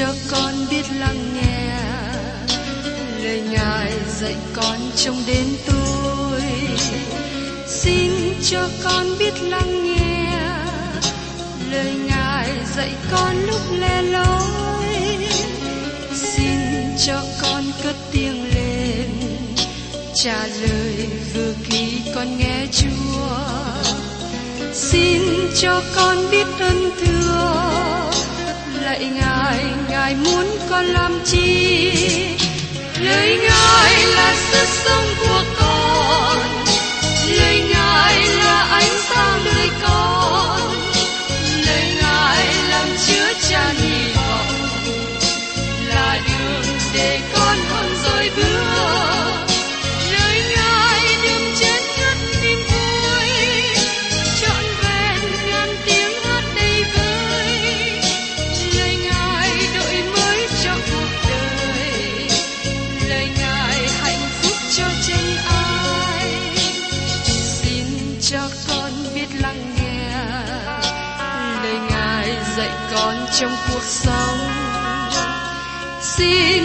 cho con biết lắng nghe lời Ngài dạy con trong đêm tối. Xin cho con biết lắng nghe lời Ngài dạy con lúc lẻ loi. Xin cho con cất tiếng lên trả lời vừa khi con nghe Chúa. Xin cho con biết ơn thương lạy Ngài, Ngài muốn con làm chi? Lời Ngài là sức sống của con, lời Ngài là ánh sáng đời con, lời Ngài làm chứa chan hy vọng, là đường để con không rối bước. Lời Ngài đừng chết ngắt niềm vui, trọn vẹn ngàn tiếng hát đầy vơi. Lời Ngài đổi mới cho cuộc đời, lời Ngài hạnh phúc cho chính ai. Xin cho con biết lắng nghe lời Ngài dạy con trong cuộc sống. Xin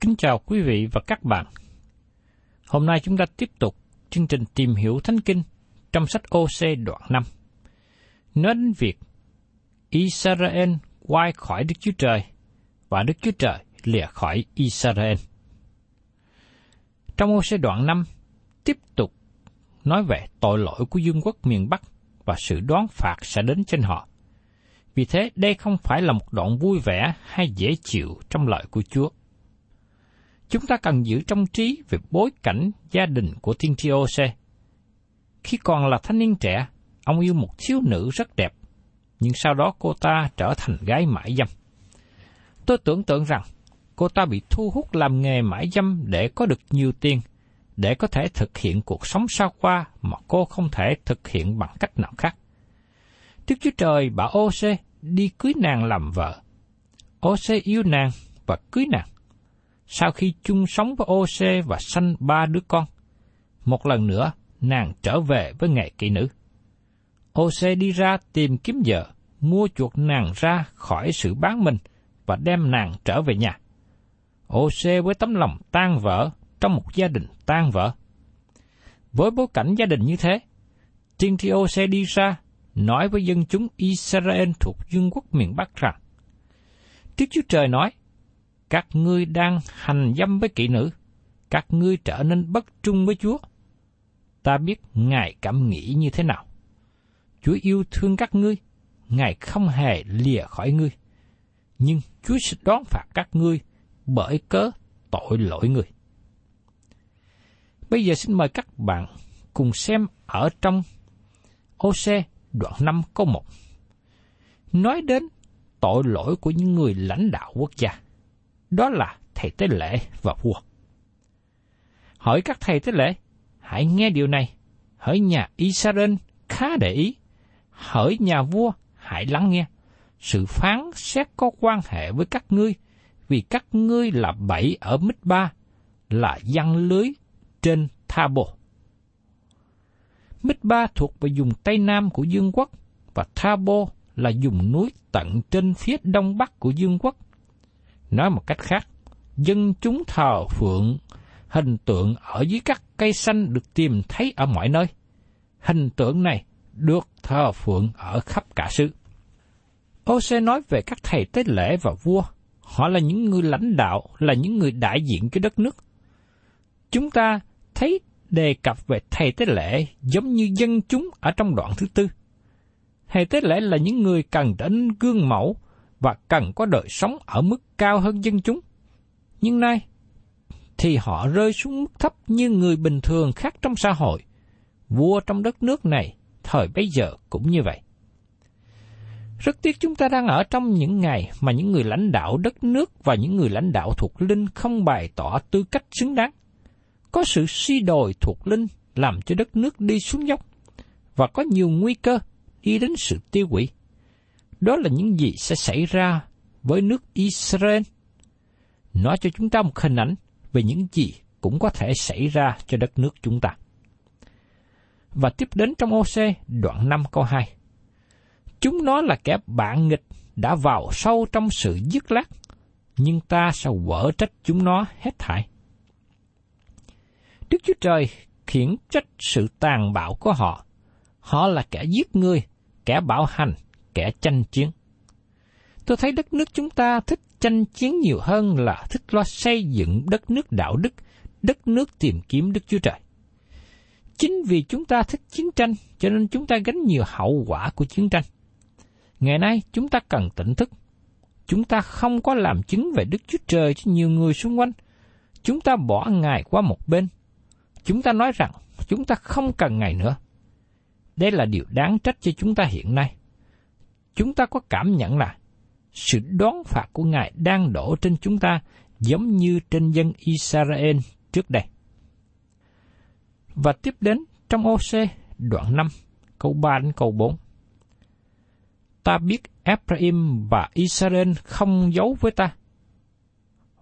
Kính chào quý vị và các bạn. Hôm nay chúng ta tiếp tục chương trình Tìm Hiểu Thánh Kinh trong sách Ô-sê đoạn 5. Nói đến việc Israel quay khỏi Đức Chúa Trời và Đức Chúa Trời lìa khỏi Israel. Trong Ô-sê đoạn 5 tiếp tục nói về tội lỗi của vương quốc miền Bắc và sự đoán phạt sẽ đến trên họ. Vì thế đây không phải là một đoạn vui vẻ hay dễ chịu trong lời của Chúa. Chúng ta cần giữ trong trí về bối cảnh gia đình của tiên tri Ô-sê. Khi còn là thanh niên trẻ, ông yêu một thiếu nữ rất đẹp, nhưng sau đó cô ta trở thành gái mại dâm. Tôi tưởng tượng rằng cô ta bị thu hút làm nghề mại dâm để có được nhiều tiền, để có thể thực hiện cuộc sống xa hoa mà cô không thể thực hiện bằng cách nào khác. Đức Chúa Trời bảo Ô-sê đi cưới nàng làm vợ. Ô-sê yêu nàng và cưới nàng. Sau khi chung sống với Ô-sê và sanh 3 đứa con, một lần nữa nàng trở về với nghề kỹ nữ. Ô-sê đi ra tìm kiếm vợ, mua chuộc nàng ra khỏi sự bán mình và đem nàng trở về nhà. Ô-sê với tấm lòng tan vỡ trong một gia đình tan vỡ. Với bối cảnh gia đình như thế, tiên tri Ô-sê đi ra nói với dân chúng Israel thuộc vương quốc miền Bắc rằng: Đức Chúa Trời nói, các ngươi đang hành dâm với kỹ nữ, các ngươi trở nên bất trung với Chúa. Ta biết Ngài cảm nghĩ như thế nào. Chúa yêu thương các ngươi, Ngài không hề lìa khỏi ngươi. Nhưng Chúa sẽ đón phạt các ngươi bởi cớ tội lỗi ngươi. Bây giờ xin mời các bạn cùng xem ở trong Ô-sê đoạn 5 câu 1. Nói đến tội lỗi của những người lãnh đạo quốc gia. Đó là thầy tế lễ và vua. Hỏi các thầy tế lễ, hãy nghe điều này. Hỡi nhà Israel, khá để ý. Hỡi nhà vua, hãy lắng nghe. Sự phán xét có quan hệ với các ngươi, vì các ngươi là bẫy ở Mít-ba, là giăng lưới trên Tha-bô. Mít-ba thuộc về vùng Tây Nam của vương quốc, và Tha-bô là vùng núi tận trên phía Đông Bắc của vương quốc. Nói một cách khác, dân chúng thờ phượng hình tượng ở dưới các cây xanh được tìm thấy ở mọi nơi. Hình tượng này được thờ phượng ở khắp cả xứ. Ô-sê nói về các thầy tế lễ và vua. Họ là những người lãnh đạo, là những người đại diện cho đất nước. chúng ta thấy đề cập về thầy tế lễ giống như dân chúng ở trong đoạn thứ 4. Thầy tế lễ là những người cần đến gương mẫu và cần có đời sống ở mức cao hơn dân chúng. Nhưng nay thì họ rơi xuống mức thấp như người bình thường khác trong xã hội. Vua trong đất nước này thời bấy giờ cũng như vậy. Rất tiếc chúng ta đang ở trong những ngày mà những người lãnh đạo đất nước và những người lãnh đạo thuộc linh không bày tỏ tư cách xứng đáng. Có sự suy đồi thuộc linh làm cho đất nước đi xuống dốc, và có nhiều nguy cơ đi đến sự tiêu hủy. Đó là những gì sẽ xảy ra với nước Israel. Nói cho chúng ta một hình ảnh về những gì cũng có thể xảy ra cho đất nước chúng ta. Và tiếp đến trong Ô-sê đoạn 5 câu 2. Chúng nó là kẻ bạn nghịch đã vào sâu trong sự dứt lát, nhưng ta sẽ quở trách chúng nó hết thảy. Đức Chúa Trời khiển trách sự tàn bạo của họ. Họ là kẻ giết người, kẻ bạo hành, kẻ tranh chiến. Tôi thấy đất nước chúng ta thích tranh chiến nhiều hơn là thích lo xây dựng đất nước đạo đức, đất nước tìm kiếm Đức Chúa Trời. Chính vì chúng ta thích chiến tranh, cho nên chúng ta gánh nhiều hậu quả của chiến tranh. Ngày nay, chúng ta cần tỉnh thức. Chúng ta không có làm chứng về Đức Chúa Trời cho nhiều người xung quanh. Chúng ta bỏ Ngài qua một bên. Chúng ta nói rằng chúng ta không cần Ngài nữa. Đây là điều đáng trách cho chúng ta hiện nay. Chúng ta có cảm nhận là sự đón phạt của Ngài đang đổ trên chúng ta giống như trên dân Israel trước đây. Và tiếp đến trong Ô-sê đoạn 5, câu 3 đến câu 4. Ta biết Ephraim và Israel không giấu với ta.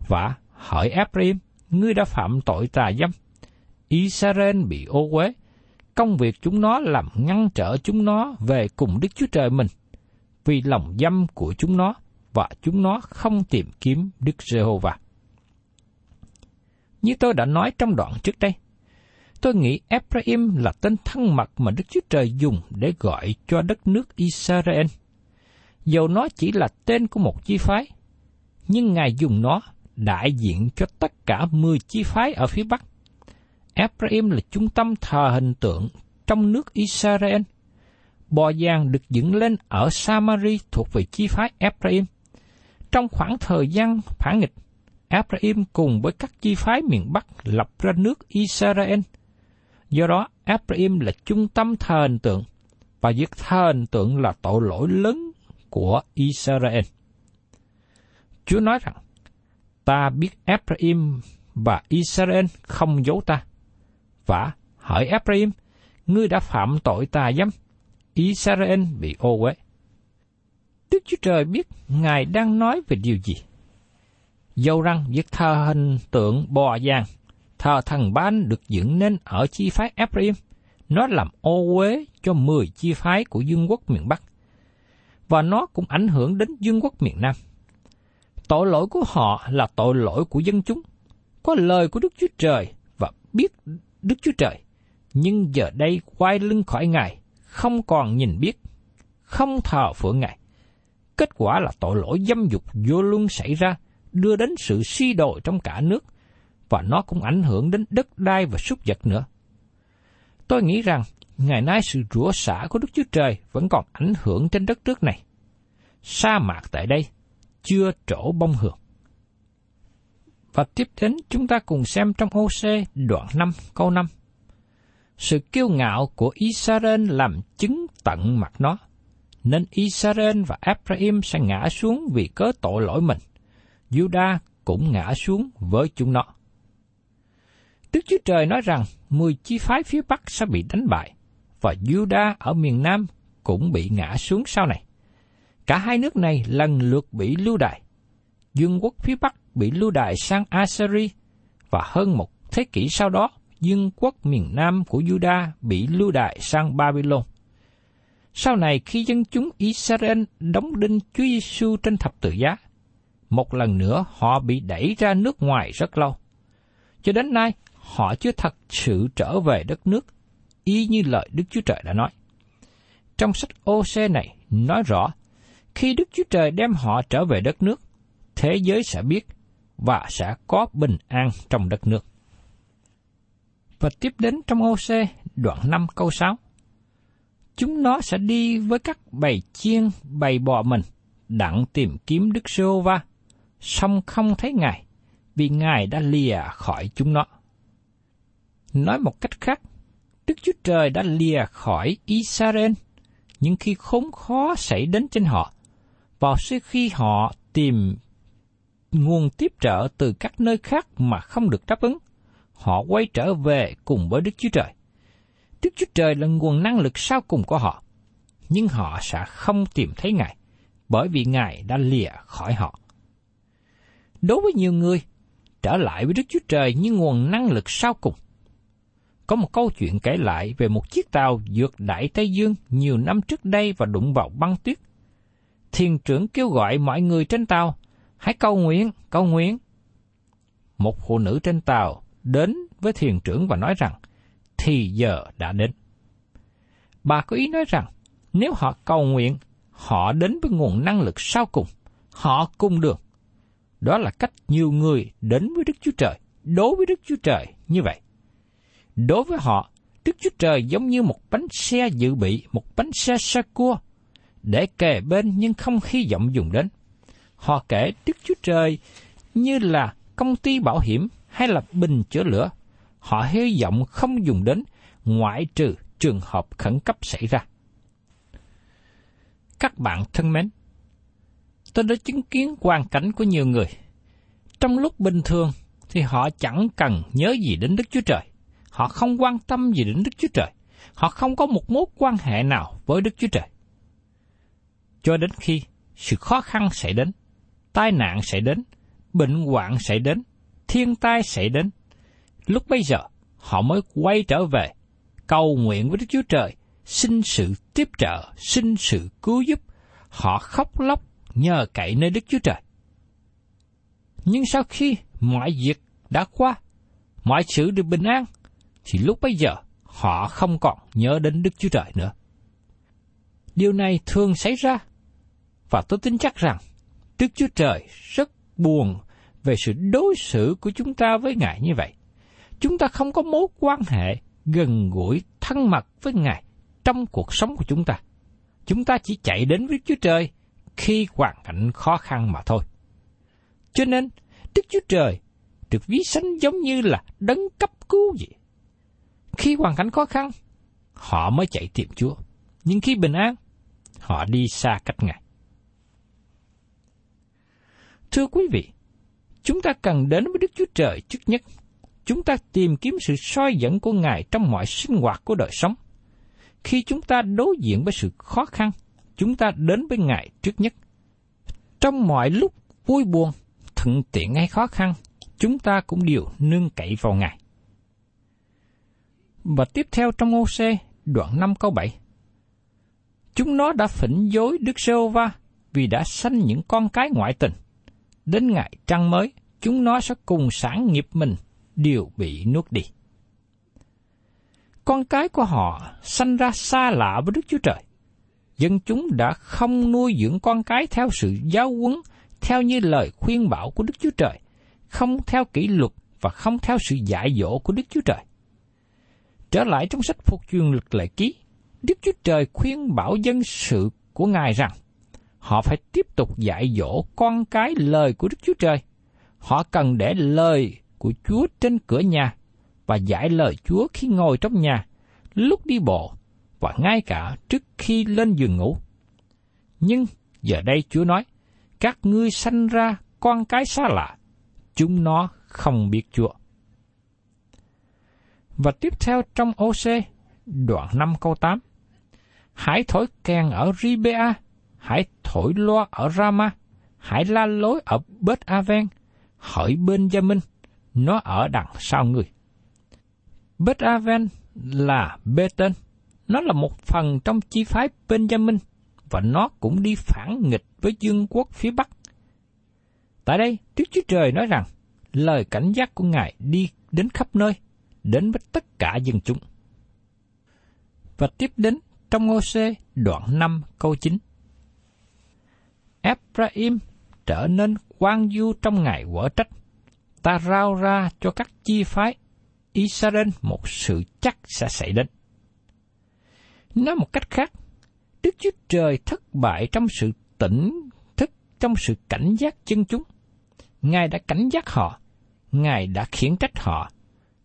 Và hỏi Ephraim, ngươi đã phạm tội tà dâm. Israel bị ô uế, công việc chúng nó làm ngăn trở chúng nó về cùng Đức Chúa Trời mình, vì lòng dâm của chúng nó và chúng nó không tìm kiếm Đức Giê-hô-va. Như tôi đã nói trong đoạn trước đây, tôi nghĩ Ephraim là tên thân mật mà Đức Chúa Trời dùng để gọi cho đất nước Israel. Dầu nó chỉ là tên của một chi phái, nhưng Ngài dùng nó đại diện cho tất cả 10 chi phái ở phía Bắc. Ephraim là trung tâm thờ hình tượng trong nước Israel. Bò giàng được dựng lên ở Samari thuộc về chi phái Ephraim. Trong khoảng thời gian phản nghịch, Ephraim cùng với các chi phái miền Bắc lập ra nước Israel. Do đó, Ephraim là trung tâm thờ hình tượng, và việc thờ hình tượng là tội lỗi lớn của Israel. Chúa nói rằng, ta biết Ephraim và Israel không giấu ta. Và hỏi Ephraim, ngươi đã phạm tội tà dâm, Israel bị ô uế. Đức Chúa Trời biết Ngài đang nói về điều gì. Dẫu rằng việc thờ hình tượng bò giàng, thờ thần Ban được dựng nên ở chi phái Ephraim, nó làm ô uế cho 10 chi phái của vương quốc miền Bắc, và nó cũng ảnh hưởng đến vương quốc miền Nam. Tội lỗi của họ là tội lỗi của dân chúng, có lời của Đức Chúa Trời và biết Đức Chúa Trời, nhưng giờ đây quay lưng khỏi Ngài, không còn nhìn biết, không thờ phượng Ngài. Kết quả là tội lỗi dâm dục vô luân xảy ra, đưa đến sự suy đồi trong cả nước, và nó cũng ảnh hưởng đến đất đai và súc vật nữa. Tôi nghĩ rằng, ngày nay sự rủa xả của Đức Chúa Trời vẫn còn ảnh hưởng trên đất nước này. Sa mạc tại đây chưa trổ bông hường. Và tiếp đến chúng ta cùng xem trong Ô-sê đoạn 5 câu 5. Sự kiêu ngạo của Israel làm chứng tận mặt nó, nên Israel và Ephraim sẽ ngã xuống vì cớ tội lỗi mình. Juda cũng ngã xuống với chúng nó. Đức Chúa Trời nói rằng 10 chi phái phía Bắc sẽ bị đánh bại, và Juda ở miền Nam cũng bị ngã xuống sau này. Cả hai nước này lần lượt bị lưu đày. Vương quốc phía Bắc bị lưu đày sang Assyria, và hơn một thế kỷ sau đó, vương quốc miền Nam của Juda bị lưu đày sang Babylon. Sau này khi dân chúng Israel đóng đinh Chúa Giêsu trên thập tự giá, một lần nữa họ bị đẩy ra nước ngoài rất lâu. Cho đến nay, họ chưa thật sự trở về đất nước, y như lời Đức Chúa Trời đã nói. Trong sách Ô-sê này nói rõ, khi Đức Chúa Trời đem họ trở về đất nước, thế giới sẽ biết và sẽ có bình an trong đất nước. Và tiếp đến trong Hô-sê đoạn 5 câu 6. Chúng nó sẽ đi với các bầy chiên, bầy bọ mình, đặng tìm kiếm Đức Giê-hô-va, song không thấy Ngài, vì Ngài đã lìa khỏi chúng nó. Nói một cách khác, Đức Chúa Trời đã lìa khỏi Israel, nhưng khi khốn khó xảy đến trên họ, vào sau khi họ tìm nguồn tiếp trợ từ các nơi khác mà không được đáp ứng, họ quay trở về cùng với Đức Chúa Trời. Đức Chúa Trời là nguồn năng lực sau cùng của họ, nhưng họ sẽ không tìm thấy Ngài, bởi vì Ngài đã lìa khỏi họ. Đối với nhiều người, trở lại với Đức Chúa Trời như nguồn năng lực sau cùng. Có một câu chuyện kể lại về một chiếc tàu vượt Đại Tây Dương nhiều năm trước đây và đụng vào băng tuyết. Thuyền trưởng kêu gọi mọi người trên tàu, hãy cầu nguyện. Một phụ nữ trên tàu đến với thuyền trưởng và nói rằng, thì giờ đã đến. Bà có ý nói rằng, nếu họ cầu nguyện, họ đến với nguồn năng lực sau cùng, họ cùng được. Đó là cách nhiều người đến với Đức Chúa Trời, đối với Đức Chúa Trời như vậy. Đối với họ, Đức Chúa Trời giống như một bánh xe dự bị, một bánh xe cua, để kề bên nhưng không hy vọng dùng đến. Họ kể Đức Chúa Trời như là công ty bảo hiểm hay là bình chữa lửa. Họ hy vọng không dùng đến, ngoại trừ trường hợp khẩn cấp xảy ra. Các bạn thân mến, tôi đã chứng kiến hoàn cảnh của nhiều người. Trong lúc bình thường thì họ chẳng cần nhớ gì đến Đức Chúa Trời. Họ không quan tâm gì đến Đức Chúa Trời. Họ không có một mối quan hệ nào với Đức Chúa Trời. Cho đến khi sự khó khăn xảy đến, tai nạn xảy đến, bệnh hoạn xảy đến, thiên tai xảy đến, lúc bây giờ họ mới quay trở về, cầu nguyện với Đức Chúa Trời, xin sự tiếp trợ, xin sự cứu giúp. Họ khóc lóc nhờ cậy nơi Đức Chúa Trời. Nhưng sau khi mọi việc đã qua, mọi sự được bình an, thì lúc bây giờ họ không còn nhớ đến Đức Chúa Trời nữa. Điều này thường xảy ra, và tôi tin chắc rằng Đức Chúa Trời rất buồn về sự đối xử của chúng ta với Ngài như vậy. Chúng ta không có mối quan hệ gần gũi thân mật với Ngài trong cuộc sống của chúng ta. Chúng ta chỉ chạy đến với Chúa Trời khi hoàn cảnh khó khăn mà thôi. Cho nên, Đức Chúa Trời được ví sánh giống như là đấng cấp cứu vậy. Khi hoàn cảnh khó khăn, họ mới chạy tìm Chúa. Nhưng khi bình an, họ đi xa cách Ngài. Thưa quý vị, chúng ta cần đến với Đức Chúa Trời trước nhất. Chúng ta tìm kiếm sự soi dẫn của Ngài trong mọi sinh hoạt của đời sống. Khi chúng ta đối diện với sự khó khăn, chúng ta đến với Ngài trước nhất. Trong mọi lúc vui buồn, thuận tiện hay khó khăn, chúng ta cũng đều nương cậy vào Ngài. Và tiếp theo trong Hô-sê đoạn 5 câu 7. Chúng nó đã phỉnh dối Đức Giê-hô-va vì đã sanh những con cái ngoại tình. Đến ngày trăng mới, chúng nó sẽ cùng sản nghiệp mình đều bị nuốt đi. Con cái của họ sanh ra xa lạ với Đức Chúa Trời. Dân chúng đã không nuôi dưỡng con cái theo sự giáo huấn, theo như lời khuyên bảo của Đức Chúa Trời, không theo kỷ luật và không theo sự dạy dỗ của Đức Chúa Trời. Trở lại trong sách Phục truyền Luật Lệ Ký, Đức Chúa Trời khuyên bảo dân sự của Ngài rằng họ phải tiếp tục dạy dỗ con cái lời của Đức Chúa Trời. Họ cần để lời của Chúa trên cửa nhà và dạy lời Chúa khi ngồi trong nhà, lúc đi bộ và ngay cả trước khi lên giường ngủ. Nhưng giờ đây Chúa nói, các ngươi sanh ra con cái xa lạ, chúng nó không biết Chúa. Và tiếp theo trong Hô-sê đoạn 5 câu 8. Hãy thổi kèn ở Ribea, hãy thổi loa ở Rama, hãy la lối ở Bet-aven, hỡi Benjamin, nó ở đằng sau người. Bet-aven là Bê-tên, nó là một phần trong chi phái Benjamin, và nó cũng đi phản nghịch với vương quốc phía Bắc. Tại đây, Đức Chúa Trời nói rằng, lời cảnh giác của Ngài đi đến khắp nơi, đến với tất cả dân chúng. Và tiếp đến trong Hô-sê đoạn 5 câu 9. Ephraim trở nên quan du trong ngày quở trách, ta rao ra cho các chi phái Israel một sự chắc sẽ xảy đến. Nói một cách khác, Đức Chúa Trời thất bại trong sự tỉnh thức, trong sự cảnh giác dân chúng. Ngài đã cảnh giác họ, Ngài đã khiển trách họ,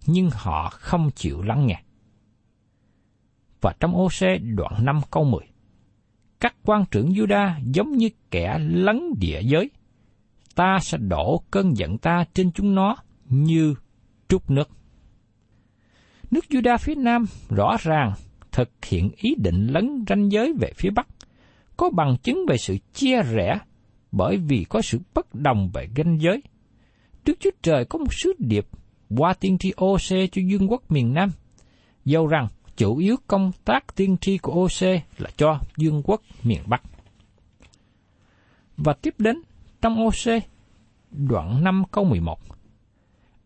nhưng họ không chịu lắng nghe. Và trong Ô-sê đoạn 5 câu 10, các quan trưởng Giu-đa giống như kẻ lấn địa giới, ta sẽ đổ cơn giận ta trên chúng nó như trút nước. Nước Giu-đa phía Nam rõ ràng thực hiện ý định lấn ranh giới về phía Bắc, có bằng chứng về sự chia rẽ bởi vì có sự bất đồng về ranh giới. Đức Chúa Trời có một sứ điệp qua tiên tri Ô-sê cho vương quốc miền Nam, dầu rằng chủ yếu công tác tiên tri của Ô-sê là cho vương quốc miền Bắc. Và tiếp đến trong Ô-sê đoạn 5 câu 11,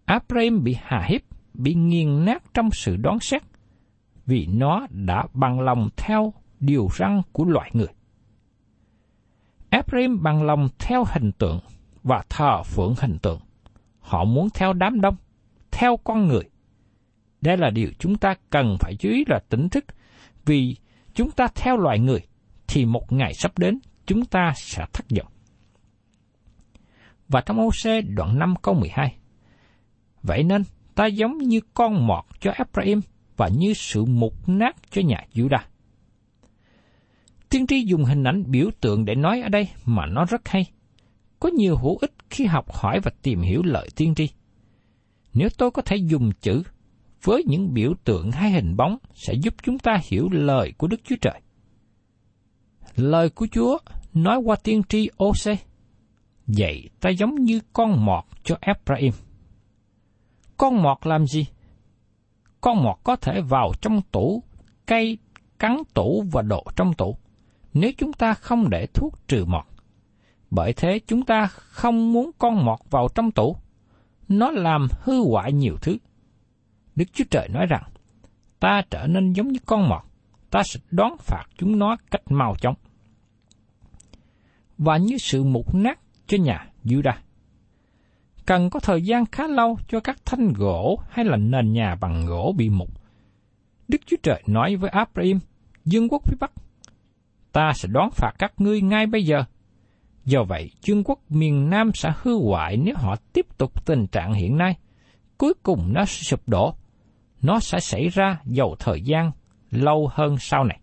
Áp-ra-im bị hà hiếp, bị nghiền nát trong sự đoán xét, vì nó đã bằng lòng theo điều răn của loài người. Áp-ra-im bằng lòng theo hình tượng và thờ phượng hình tượng. Họ muốn theo đám đông, theo con người. Đây là điều chúng ta cần phải chú ý là tỉnh thức, vì chúng ta theo loài người thì một ngày sắp đến chúng ta sẽ thất vọng. Và trong Ô-sê đoạn 5 câu 12, vậy nên ta giống như con mọt cho Áp-ra-im và như sự mục nát cho nhà Giu-đa. Tiên tri dùng hình ảnh biểu tượng để nói ở đây mà nó rất hay, có nhiều hữu ích khi học hỏi và tìm hiểu lời tiên tri. Nếu tôi có thể dùng chữ với những biểu tượng hay hình bóng sẽ giúp chúng ta hiểu lời của Đức Chúa Trời. Lời của Chúa nói qua tiên tri Ô-sê, vậy ta giống như con mọt cho Áp-ra-im. Con mọt làm gì? Con mọt có thể vào trong tủ, cây cắn tủ và đổ trong tủ, nếu chúng ta không để thuốc trừ mọt. Bởi thế chúng ta không muốn con mọt vào trong tủ, nó làm hư hoại nhiều thứ. Đức Chúa Trời nói rằng, ta trở nên giống như con mọt, ta sẽ đoán phạt chúng nó cách mau chóng. Và như sự mục nát cho nhà Giu-đa. Cần có thời gian khá lâu cho các thanh gỗ hay là nền nhà bằng gỗ bị mục. Đức Chúa Trời nói với Áp-ra-im, vương quốc phía Bắc, ta sẽ đoán phạt các ngươi ngay bây giờ. Do vậy, vương quốc miền Nam sẽ hư hoại nếu họ tiếp tục tình trạng hiện nay. Cuối cùng nó sẽ sụp đổ. Nó sẽ xảy ra dầu thời gian lâu hơn sau này.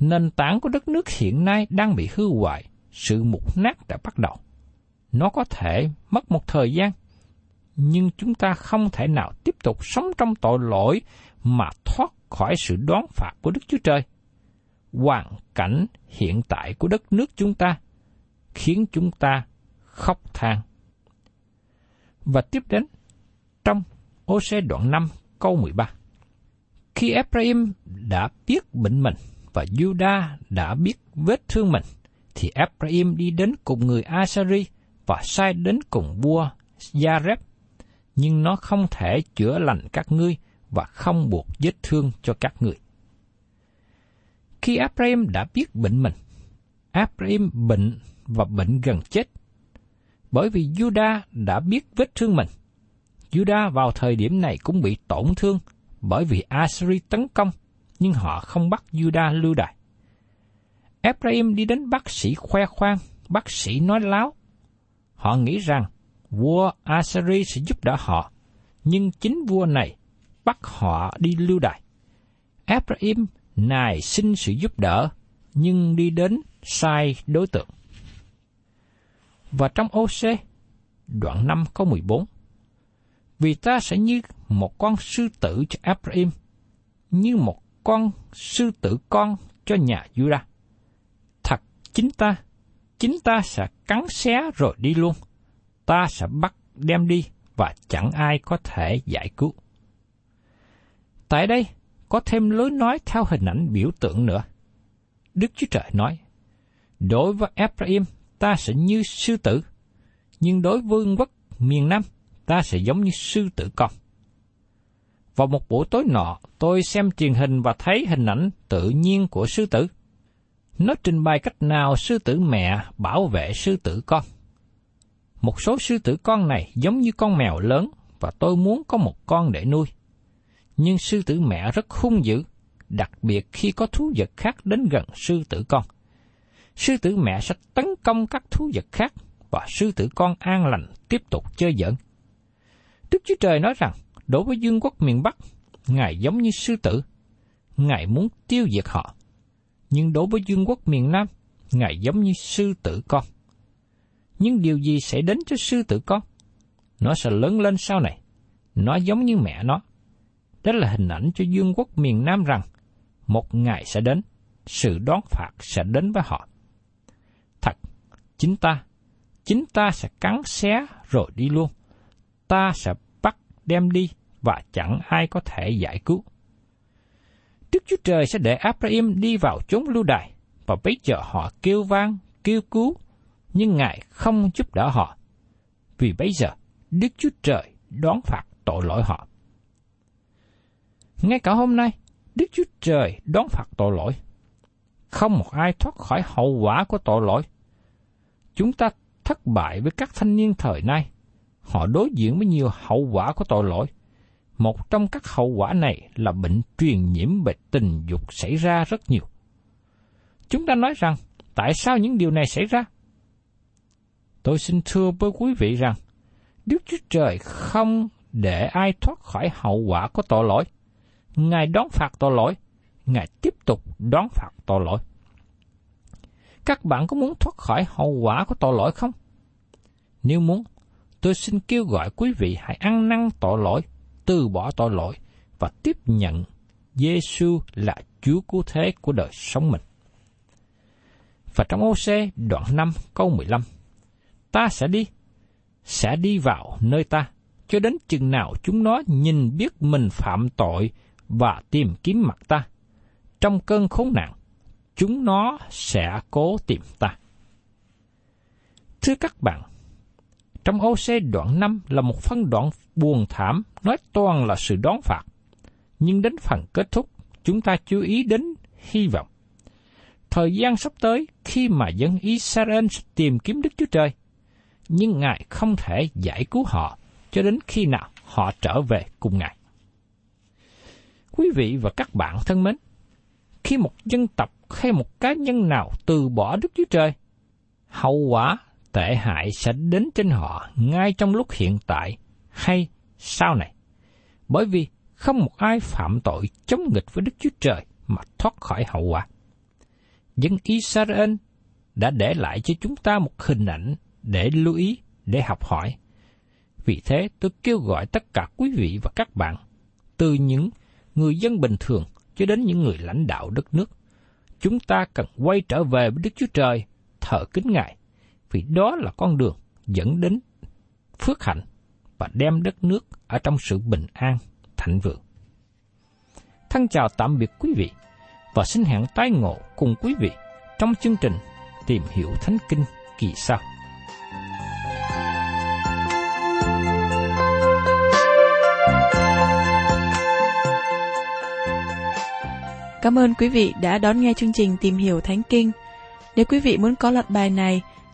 Nền tảng của đất nước hiện nay đang bị hư hoại. Sự mục nát đã bắt đầu. Nó có thể mất một thời gian, nhưng chúng ta không thể nào tiếp tục sống trong tội lỗi mà thoát khỏi sự đoán phạt của Đức Chúa Trời. Hoàn cảnh hiện tại của đất nước chúng ta khiến chúng ta khóc than. Và tiếp đến trong Ô-sê đoạn 5 câu 13. Khi Áp-ra-im đã biết bệnh mình và Giu-đa đã biết vết thương mình, thì Áp-ra-im đi đến cùng người A-sa-ri và sai đến cùng vua Gia-rép, nhưng nó không thể chữa lành các ngươi và không buộc vết thương cho các ngươi. Khi Áp-ra-im đã biết bệnh mình, Áp-ra-im bệnh và bệnh gần chết. Bởi vì Giu-đa đã biết vết thương mình, Giu-đa vào thời điểm này cũng bị tổn thương bởi vì A-sa-ri tấn công, nhưng họ không bắt Giu-đa lưu đày. Áp-ra-im đi đến bác sĩ khoe khoang, bác sĩ nói láo. Họ nghĩ rằng vua A-sa-ri sẽ giúp đỡ họ, nhưng chính vua này bắt họ đi lưu đày. Áp-ra-im nài xin sự giúp đỡ, nhưng đi đến sai đối tượng. Và trong Ô-sê, đoạn 5 câu 14, vì ta sẽ như một con sư tử cho Áp-ra-im, như một con sư tử con cho nhà Giu-đa. Thật chính ta sẽ cắn xé rồi đi luôn. Ta sẽ bắt đem đi và chẳng ai có thể giải cứu. Tại đây có thêm lối nói theo hình ảnh biểu tượng nữa. Đức Chúa Trời nói, đối với Áp-ra-im, ta sẽ như sư tử, nhưng đối với vương quốc miền Nam, ta sẽ giống như sư tử con. Vào một buổi tối nọ, tôi xem truyền hình và thấy hình ảnh tự nhiên của sư tử. Nó trình bày cách nào sư tử mẹ bảo vệ sư tử con. Một số sư tử con này giống như con mèo lớn và tôi muốn có một con để nuôi. Nhưng sư tử mẹ rất hung dữ, đặc biệt khi có thú vật khác đến gần sư tử con. Sư tử mẹ sẽ tấn công các thú vật khác, và sư tử con an lành tiếp tục chơi giỡn. Đức Chúa Trời nói rằng, đối với vương quốc miền Bắc, Ngài giống như sư tử, Ngài muốn tiêu diệt họ. Nhưng đối với vương quốc miền Nam, Ngài giống như sư tử con. Nhưng điều gì sẽ đến cho sư tử con? Nó sẽ lớn lên sau này, nó giống như mẹ nó. Đó là hình ảnh cho vương quốc miền Nam rằng, một ngày sẽ đến, sự đón phạt sẽ đến với họ. Thật, chính ta sẽ cắn xé rồi đi luôn. Ta sẽ bắt đem đi và chẳng ai có thể giải cứu. Đức Chúa Trời sẽ để Áp-ra-im đi vào chốn lưu đày, và bây giờ họ kêu vang, kêu cứu, nhưng Ngài không giúp đỡ họ. Vì bây giờ, Đức Chúa Trời đón phạt tội lỗi họ. Ngay cả hôm nay, Đức Chúa Trời đón phạt tội lỗi. Không một ai thoát khỏi hậu quả của tội lỗi. Chúng ta thất bại với các thanh niên thời nay. Họ đối diện với nhiều hậu quả của tội lỗi. Một trong các hậu quả này là bệnh truyền nhiễm bệnh tình dục xảy ra rất nhiều. Chúng ta nói rằng, tại sao những điều này xảy ra? Tôi xin thưa với quý vị rằng, Đức Chúa Trời không để ai thoát khỏi hậu quả của tội lỗi. Ngài đón phạt tội lỗi, Ngài tiếp tục đón phạt tội lỗi. Các bạn có muốn thoát khỏi hậu quả của tội lỗi không? Nếu muốn, tôi xin kêu gọi quý vị hãy ăn năn tội lỗi, từ bỏ tội lỗi và tiếp nhận Giê-xu là Chúa Cứu Thế của đời sống mình. Và trong Ô-sê đoạn 5 câu 15, ta sẽ đi vào nơi ta, cho đến chừng nào chúng nó nhìn biết mình phạm tội và tìm kiếm mặt ta. Trong cơn khốn nạn, chúng nó sẽ cố tìm ta. Thưa các bạn, trong Ô-sê đoạn 5 là một phân đoạn buồn thảm, nói toàn là sự đón phạt. Nhưng đến phần kết thúc, chúng ta chú ý đến hy vọng. Thời gian sắp tới khi mà dân Israel tìm kiếm Đức Chúa Trời, nhưng Ngài không thể giải cứu họ cho đến khi nào họ trở về cùng Ngài. Quý vị và các bạn thân mến, khi một dân tộc hay một cá nhân nào từ bỏ Đức Chúa Trời, hậu quả tệ hại sẽ đến trên họ ngay trong lúc hiện tại hay sau này, bởi vì không một ai phạm tội chống nghịch với Đức Chúa Trời mà thoát khỏi hậu quả. Dân Israel đã để lại cho chúng ta một hình ảnh để lưu ý, để học hỏi. Vì thế, tôi kêu gọi tất cả quý vị và các bạn, từ những người dân bình thường cho đến những người lãnh đạo đất nước, chúng ta cần quay trở về với Đức Chúa Trời, thờ kính Ngài, vì đó là con đường dẫn đến phước hạnh và đem đất nước ở trong sự bình an, thịnh vượng. Thân chào tạm biệt quý vị, và xin hẹn tái ngộ cùng quý vị trong chương trình Tìm Hiểu Thánh Kinh kỳ sau. Cảm ơn quý vị đã đón nghe chương trình Tìm Hiểu Thánh Kinh. Nếu quý vị muốn có loạt bài này,